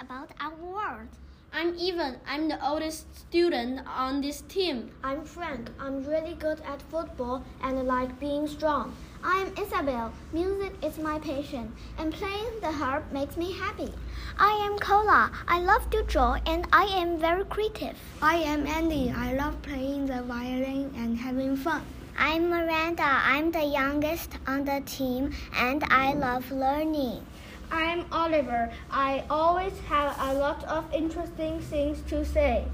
about our world. I'm Evan. I'm the oldest student on this team. I'm Frank. I'm really good at football and like being strong. I'm Isabel. Music is my passion, and playing the harp makes me happy. I am Kola. I love to draw, and I am very creative. I am Andy. I love playing the violin and having fun. I'm Miranda. I'm the youngest on the team, and I love learning. I'm Oliver. I always have a lot of interesting things to say.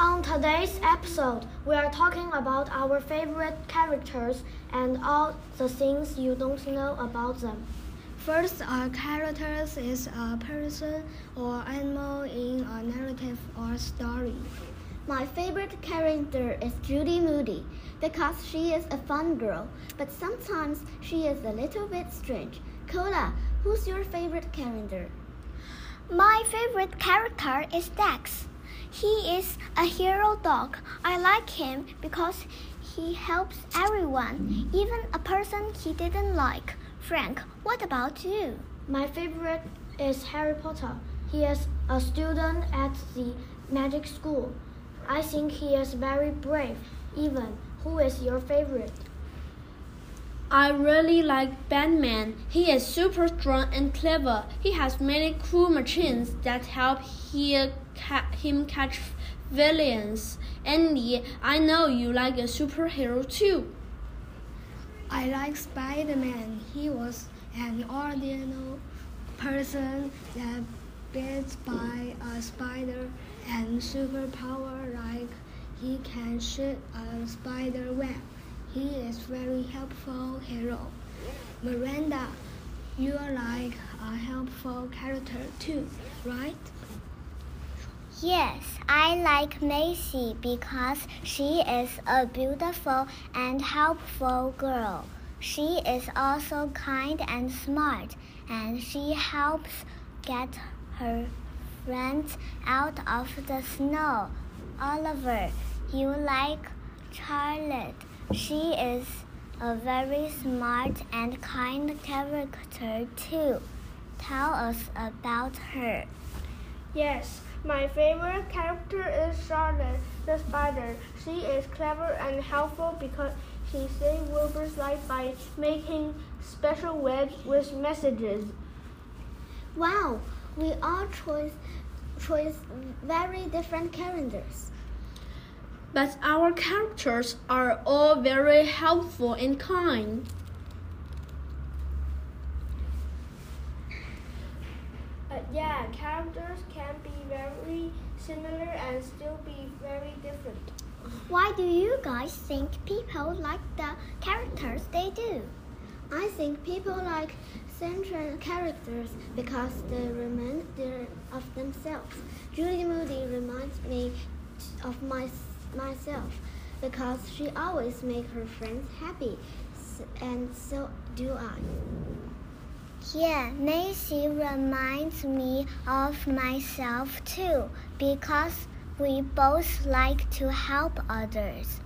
On today's episode, we are talking about our favorite characters and all the things you don't know about them. First, a character is a person or animal in a narrative or story. My favorite character is Judy Moody because she is a fun girl, but sometimes she is a little bit strange. Kola, who's your favorite character? My favorite character is Dax. He is a hero dog. I like him because he helps everyone, even a person he didn't like. Frank, what about you? My favorite is Harry Potter. He is a student at the magic school. I think he is very brave. Evan, who is your favorite? I really like Batman. He is super strong and clever. He has many cool machines that help him catch villains. Andy, I know you like a superhero too. I like Spider-Man. He was an ordinary person that bit by a spider and superpower like he can shoot a spider web. He is very helpful hero. Miranda, you are like a helpful character too, right? Yes, I like Macy because she is a beautiful and helpful girl. She is also kind and smart, and she helps get her friends out of the snow. Oliver, you like Charlotte. She is a very smart and kind character too. Tell us about her. Yes, my favorite character is Charlotte the spider. She is clever and helpful because she saved Wilbur's life by making special webs with messages. Wow, we all chose very different characters. But our characters are all very helpful and kind. Characters can be very similar and still be very different. Why do you guys think people like the characters they do? I think people like central characters because they remind of themselves. Judy Moody reminds me of myself because she always makes her friends happy, and so do I. Yeah, Macy reminds me of myself too because we both like to help others.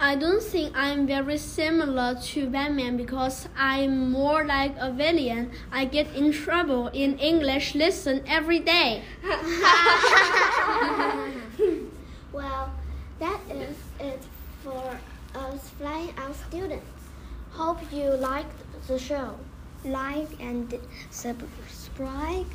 I don't think I'm very similar to Batman because I'm more like a villain. I get in trouble in English lesson every day. Well, that is it for us Flying Owl students. Hope you liked the show. Like and subscribe.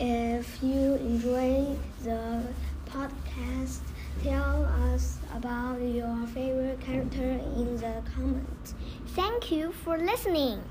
If you enjoy the podcast, tell us about your favorite character in the comments. Thank you for listening.